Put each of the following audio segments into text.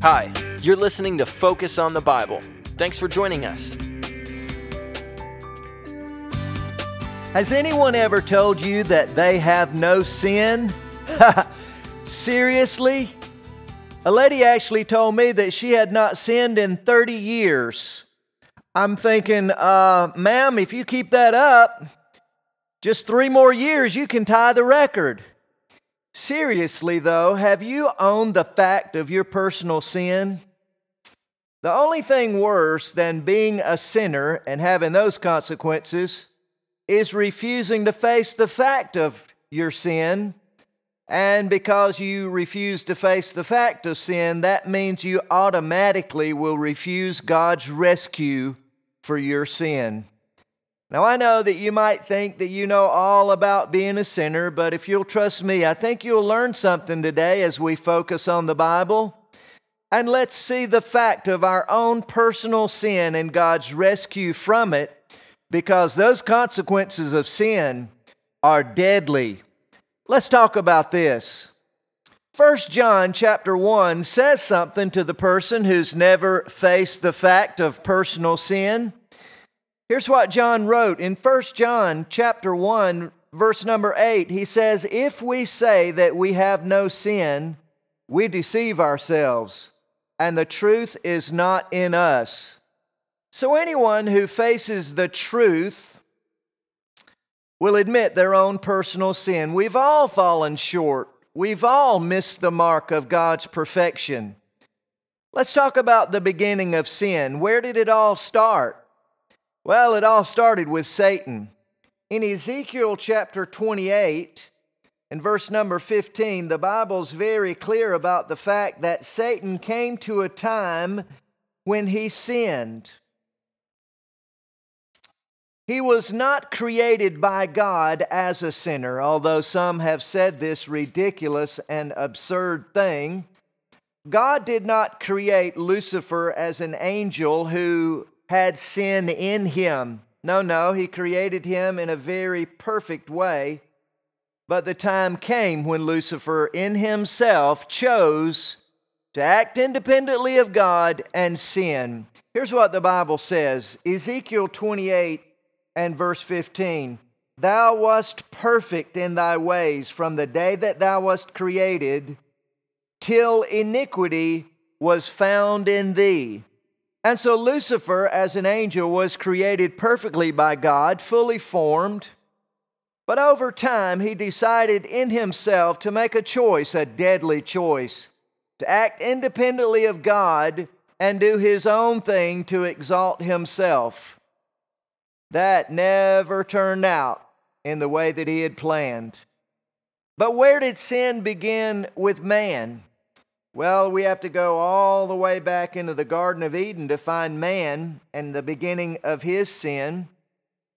Hi, you're listening to Focus on the Bible. Thanks for joining us. Has anyone ever told you that they have no sin? Seriously? A lady actually told me that she had not sinned in 30 years. I'm thinking, ma'am, if you keep that up, just 3 more years, you can tie the record. Seriously, though, have you owned the fact of your personal sin? The only thing worse than being a sinner and having those consequences is refusing to face the fact of your sin. And because you refuse to face the fact of sin, that means you automatically will refuse God's rescue for your sin. Now, I know that you might think that you know all about being a sinner, but if you'll trust me, I think you'll learn something today as we focus on the Bible. And let's see the fact of our own personal sin and God's rescue from it, because those consequences of sin are deadly. Let's talk about this. 1 John chapter 1 says something to the person who's never faced the fact of personal sin. Here's what John wrote in 1 John chapter 1, verse number 8. He says, "If we say that we have no sin, we deceive ourselves, and the truth is not in us." So anyone who faces the truth will admit their own personal sin. We've all fallen short. We've all missed the mark of God's perfection. Let's talk about the beginning of sin. Where did it all start? Well, it all started with Satan. In Ezekiel chapter 28 and verse number 15, the Bible's very clear about the fact that Satan came to a time when he sinned. He was not created by God as a sinner, although some have said this ridiculous and absurd thing. God did not create Lucifer as an angel who had sin in him. No, he created him in a very perfect way. But the time came when Lucifer in himself chose to act independently of God and sin. Here's what the Bible says, Ezekiel 28 and verse 15. "Thou wast perfect in thy ways from the day that thou wast created, till iniquity was found in thee." And so Lucifer, as an angel, was created perfectly by God, fully formed. But over time, he decided in himself to make a choice, a deadly choice, to act independently of God and do his own thing to exalt himself. That never turned out in the way that he had planned. But where did sin begin with man? Well, we have to go all the way back into the Garden of Eden to find man and the beginning of his sin.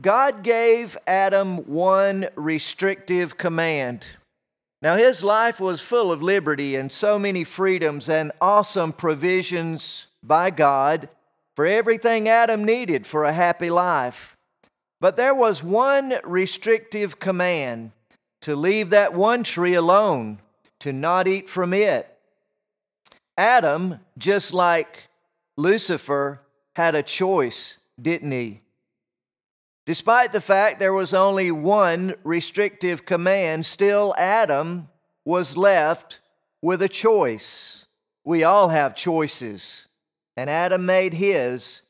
God gave Adam one restrictive command. Now, his life was full of liberty and so many freedoms and awesome provisions by God for everything Adam needed for a happy life. But there was one restrictive command: to leave that one tree alone, to not eat from it. Adam, just like Lucifer, had a choice, didn't he? Despite the fact there was only one restrictive command, still Adam was left with a choice. We all have choices, and Adam made his.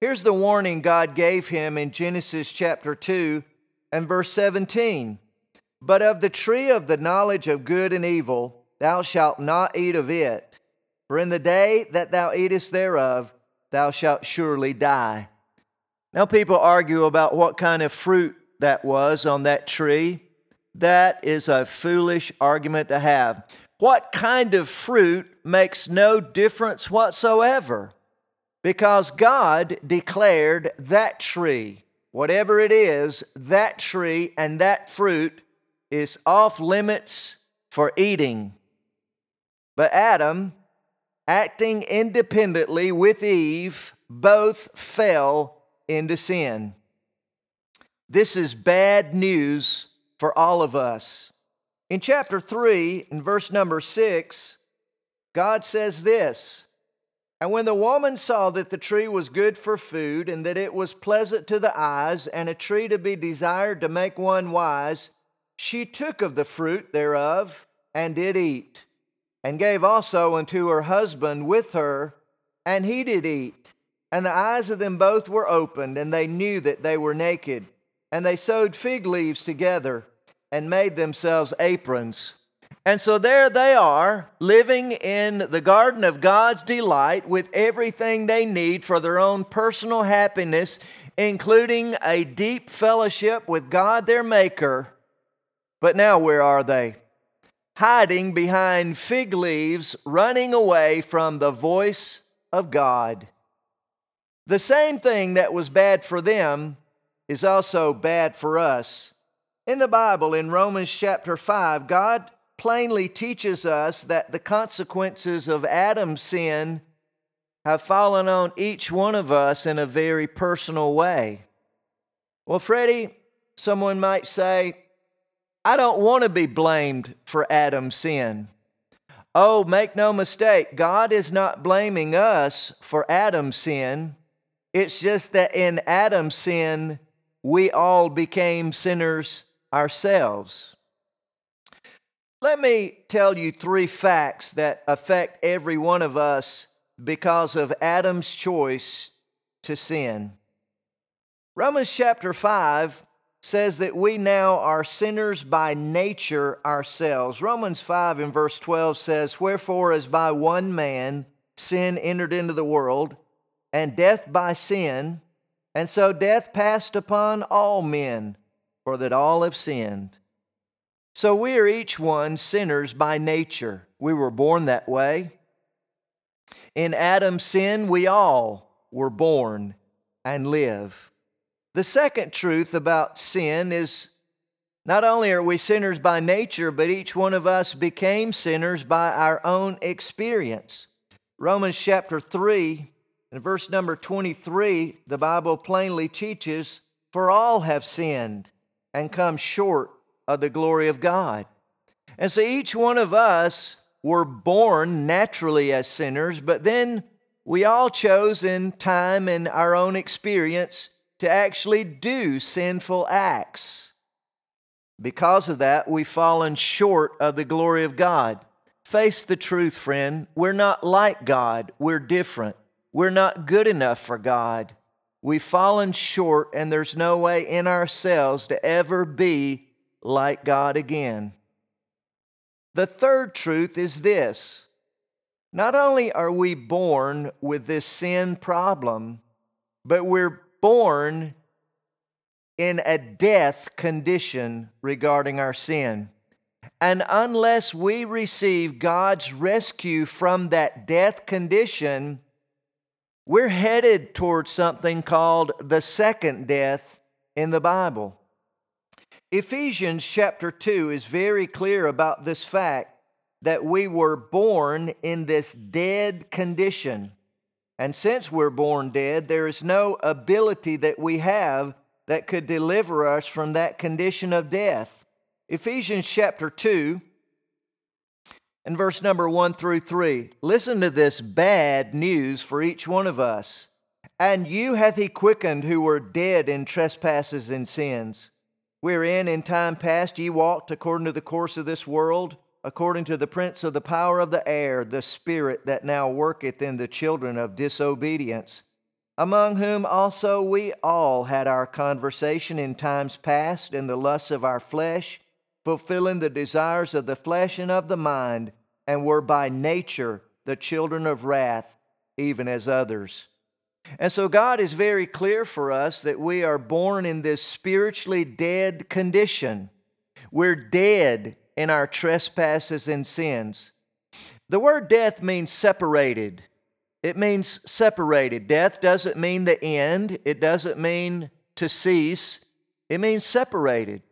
Here's the warning God gave him in Genesis chapter 2 and verse 17. "But of the tree of the knowledge of good and evil, thou shalt not eat of it. For in the day that thou eatest thereof, thou shalt surely die." Now people argue about what kind of fruit that was on that tree. That is a foolish argument to have. What kind of fruit makes no difference whatsoever? Because God declared that tree, whatever it is, that tree and that fruit is off limits for eating. But Adam, acting independently with Eve, both fell into sin. This is bad news for all of us. In chapter 3, in verse number 6, God says this, "And when the woman saw that the tree was good for food, and that it was pleasant to the eyes, and a tree to be desired to make one wise, she took of the fruit thereof, and did eat, and gave also unto her husband with her, and he did eat. And the eyes of them both were opened, and they knew that they were naked. And they sewed fig leaves together, and made themselves aprons." And so there they are, living in the garden of God's delight with everything they need for their own personal happiness, including a deep fellowship with God their Maker. But now where are they? Hiding behind fig leaves, running away from the voice of God. The same thing that was bad for them is also bad for us. In the Bible, in Romans chapter 5, God plainly teaches us that the consequences of Adam's sin have fallen on each one of us in a very personal way. Well, Freddie, someone might say, I don't want to be blamed for Adam's sin. Oh, make no mistake, God is not blaming us for Adam's sin. It's just that in Adam's sin, we all became sinners ourselves. Let me tell you three facts that affect every one of us because of Adam's choice to sin. Romans chapter 5 says that we now are sinners by nature ourselves. Romans 5 and verse 12 says, "Wherefore as by one man sin entered into the world, and death by sin, and so death passed upon all men, for that all have sinned." So we are each one sinners by nature. We were born that way. In Adam's sin, we all were born and live. The second truth about sin is not only are we sinners by nature, but each one of us became sinners by our own experience. Romans chapter 3 and verse number 23, the Bible plainly teaches, "For all have sinned and come short of the glory of God." And so each one of us were born naturally as sinners, but then we all chose in time and our own experience to actually do sinful acts. Because of that, we've fallen short of the glory of God. Face the truth, friend. We're not like God. We're different. We're not good enough for God. We've fallen short, and there's no way in ourselves to ever be like God again. The third truth is this. Not only are we born with this sin problem, but we're born in a death condition regarding our sin. And unless we receive God's rescue from that death condition, we're headed towards something called the second death in the Bible. Ephesians chapter 2 is very clear about this fact that we were born in this dead condition. And since we're born dead, there is no ability that we have that could deliver us from that condition of death. Ephesians chapter 2 and verse number 1 through 3. Listen to this bad news for each one of us. "And you hath he quickened who were dead in trespasses and sins, wherein in time past ye walked according to the course of this world, according to the prince of the power of the air, the spirit that now worketh in the children of disobedience, among whom also we all had our conversation in times past in the lusts of our flesh, fulfilling the desires of the flesh and of the mind, and were by nature the children of wrath, even as others." And so God is very clear for us that we are born in this spiritually dead condition. We're dead in our trespasses and sins. The word death means separated. It means separated. Death doesn't mean the end. It doesn't mean to cease. It means separated.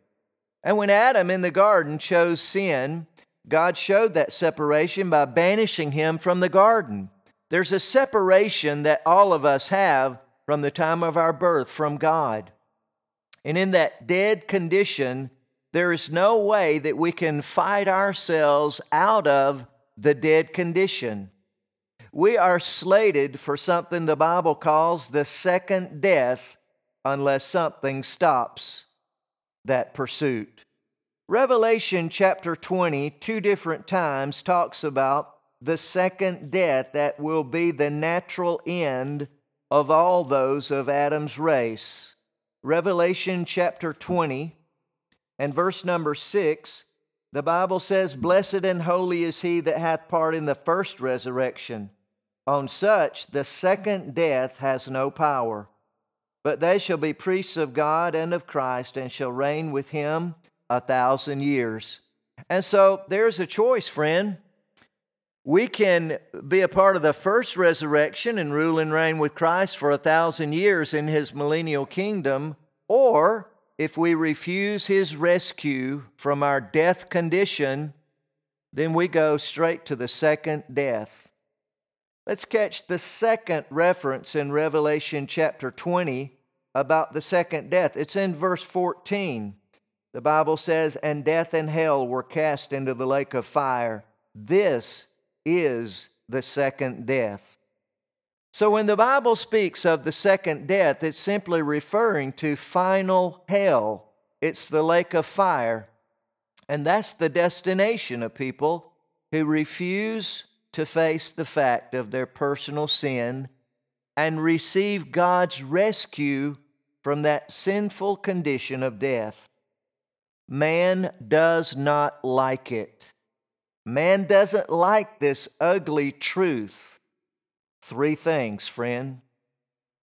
And when Adam in the garden chose sin, God showed that separation by banishing him from the garden. There's a separation that all of us have from the time of our birth from God. And in that dead condition, there is no way that we can fight ourselves out of the dead condition. We are slated for something the Bible calls the second death unless something stops that pursuit. Revelation chapter 20, two different times, talks about the second death that will be the natural end of all those of Adam's race. Revelation chapter 20 and verse number 6, the Bible says, "Blessed and holy is he that hath part in the first resurrection. On such the second death has no power. But they shall be priests of God and of Christ, and shall reign with him 1,000 years. And so there's a choice, friend. We can be a part of the first resurrection and rule and reign with Christ for 1,000 years in his millennial kingdom, or if we refuse his rescue from our death condition, then we go straight to the second death. Let's catch the second reference in Revelation chapter 20 about the second death. It's in verse 14. The Bible says, "And death and hell were cast into the lake of fire. This is the second death." So when the Bible speaks of the second death, it's simply referring to final hell. It's the lake of fire. And that's the destination of people who refuse to face the fact of their personal sin and receive God's rescue from that sinful condition of death. Man does not like it. Man doesn't like this ugly truth. Three things, friend.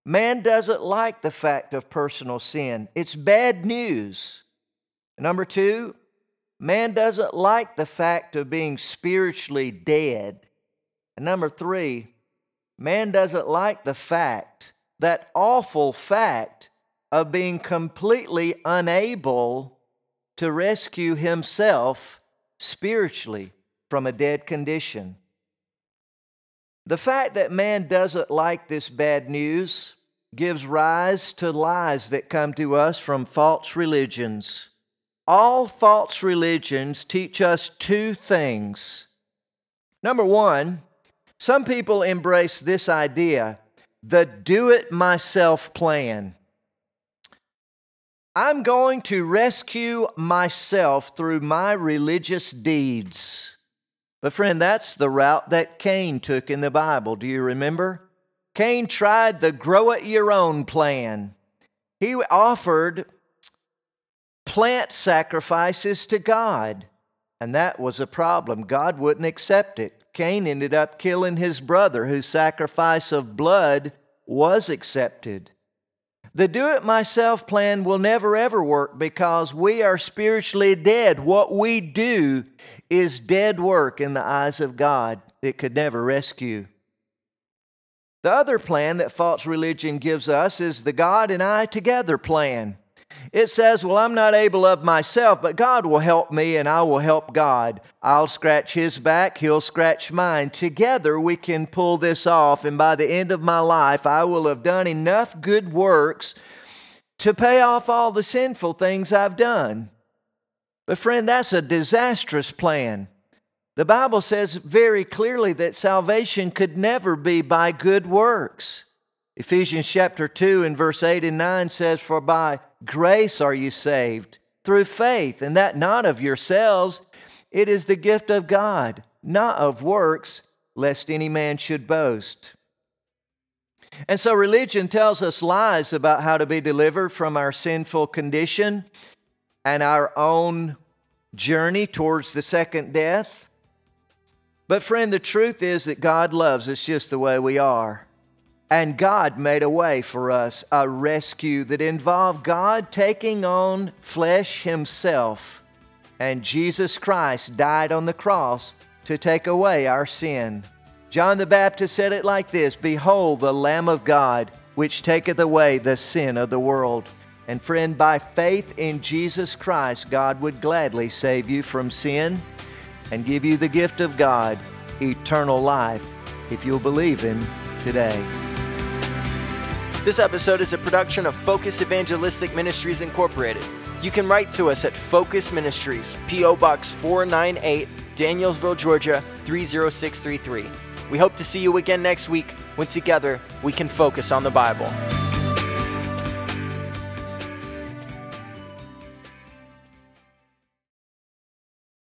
Man doesn't like the fact of personal sin. It's bad news. Number two, man doesn't like the fact of being spiritually dead. And number three, man doesn't like the fact, that awful fact, of being completely unable to rescue himself spiritually from a dead condition. The fact that man doesn't like this bad news gives rise to lies that come to us from false religions. All false religions teach us two things. Number one, some people embrace this idea, the do-it-myself plan. I'm going to rescue myself through my religious deeds. But friend, that's the route that Cain took in the Bible. Do you remember? Cain tried the grow-it-your-own plan. He offered plant sacrifices to God, and that was a problem. God wouldn't accept it. Cain ended up killing his brother, whose sacrifice of blood was accepted. The do-it-myself plan will never ever work because we are spiritually dead. What we do is dead work in the eyes of God that could never rescue. The other plan that false religion gives us is the God and I together plan. It says, well, I'm not able of myself, but God will help me and I will help God. I'll scratch his back, he'll scratch mine. Together we can pull this off, and by the end of my life, I will have done enough good works to pay off all the sinful things I've done. But friend, that's a disastrous plan. The Bible says very clearly that salvation could never be by good works. Ephesians chapter 2 and verse 8 and 9 says, "For by grace are you saved, through faith, and that not of yourselves. It is the gift of God, not of works, lest any man should boast." And so religion tells us lies about how to be delivered from our sinful condition and our own journey towards the second death. But friend, the truth is that God loves us just the way we are. And God made a way for us, a rescue that involved God taking on flesh himself. And Jesus Christ died on the cross to take away our sin. John the Baptist said it like this, "Behold the Lamb of God, which taketh away the sin of the world." And friend, by faith in Jesus Christ, God would gladly save you from sin and give you the gift of God, eternal life, if you'll believe him today. This episode is a production of Focus Evangelistic Ministries, Incorporated. You can write to us at Focus Ministries, P.O. Box 498, Danielsville, Georgia 30633. We hope to see you again next week when together we can focus on the Bible.